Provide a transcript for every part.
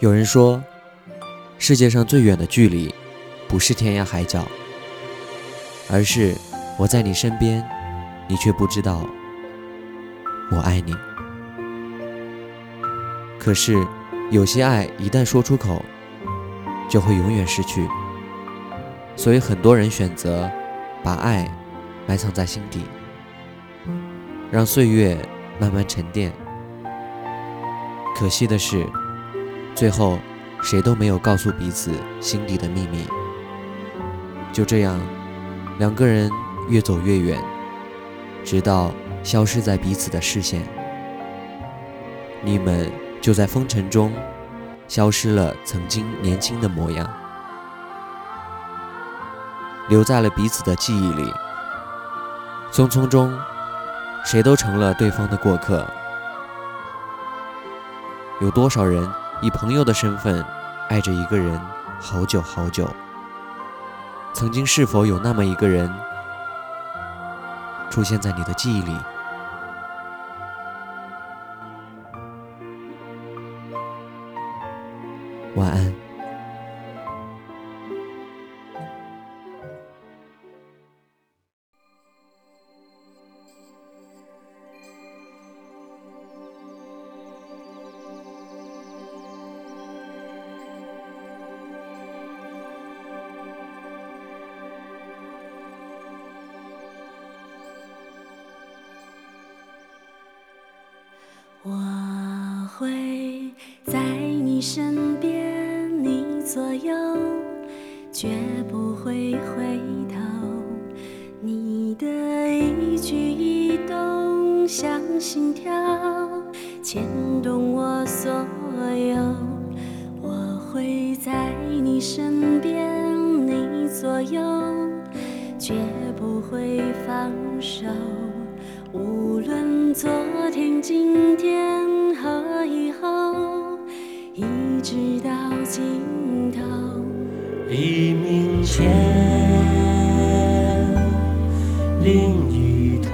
有人说，世界上最远的距离不是天涯海角，而是我在你身边，你却不知道我爱你。可是有些爱一旦说出口，就会永远失去，所以很多人选择把爱埋藏在心底，让岁月慢慢沉淀。可惜的是，最后谁都没有告诉彼此心底的秘密。就这样，两个人越走越远，直到消失在彼此的视线。你们就在风尘中消失了曾经年轻的模样，留在了彼此的记忆里。匆匆中，谁都成了对方的过客。有多少人以朋友的身份爱着一个人好久好久？曾经是否有那么一个人出现在你的记忆里？晚安。我会在你身边，你左右，绝不会回头。你的一举一动像心跳，牵动我所有。我会在你身边，你左右，绝不会放手。无论昨天、今天和以后，一直到尽头。黎明前，另一头，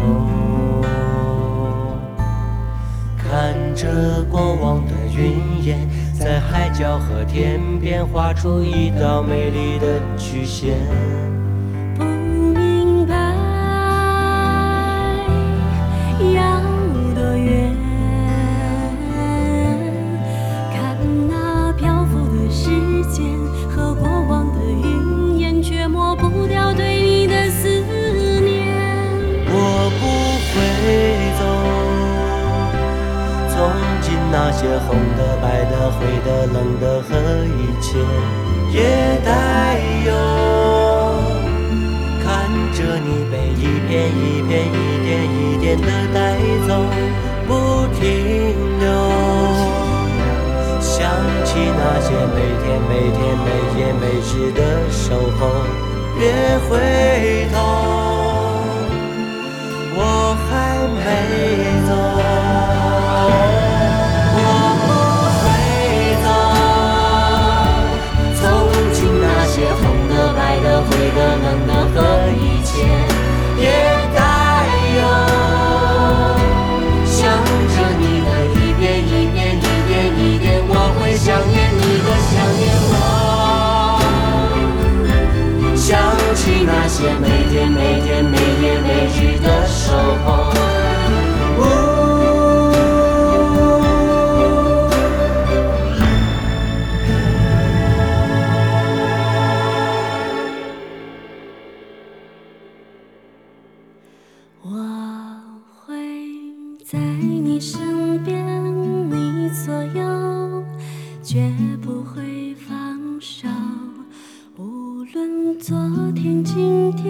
看着过往的云烟，在海角和天边画出一道美丽的曲线。那些红的、白的、灰的、冷的和一切，也带有看着你被一片一片、一点一点的带走，不停留。想起那些每天每夜每时的守候，别回头，我还没走。每天每夜每日的守候，我会在你身边，你左右，绝不会放手。无论昨天今天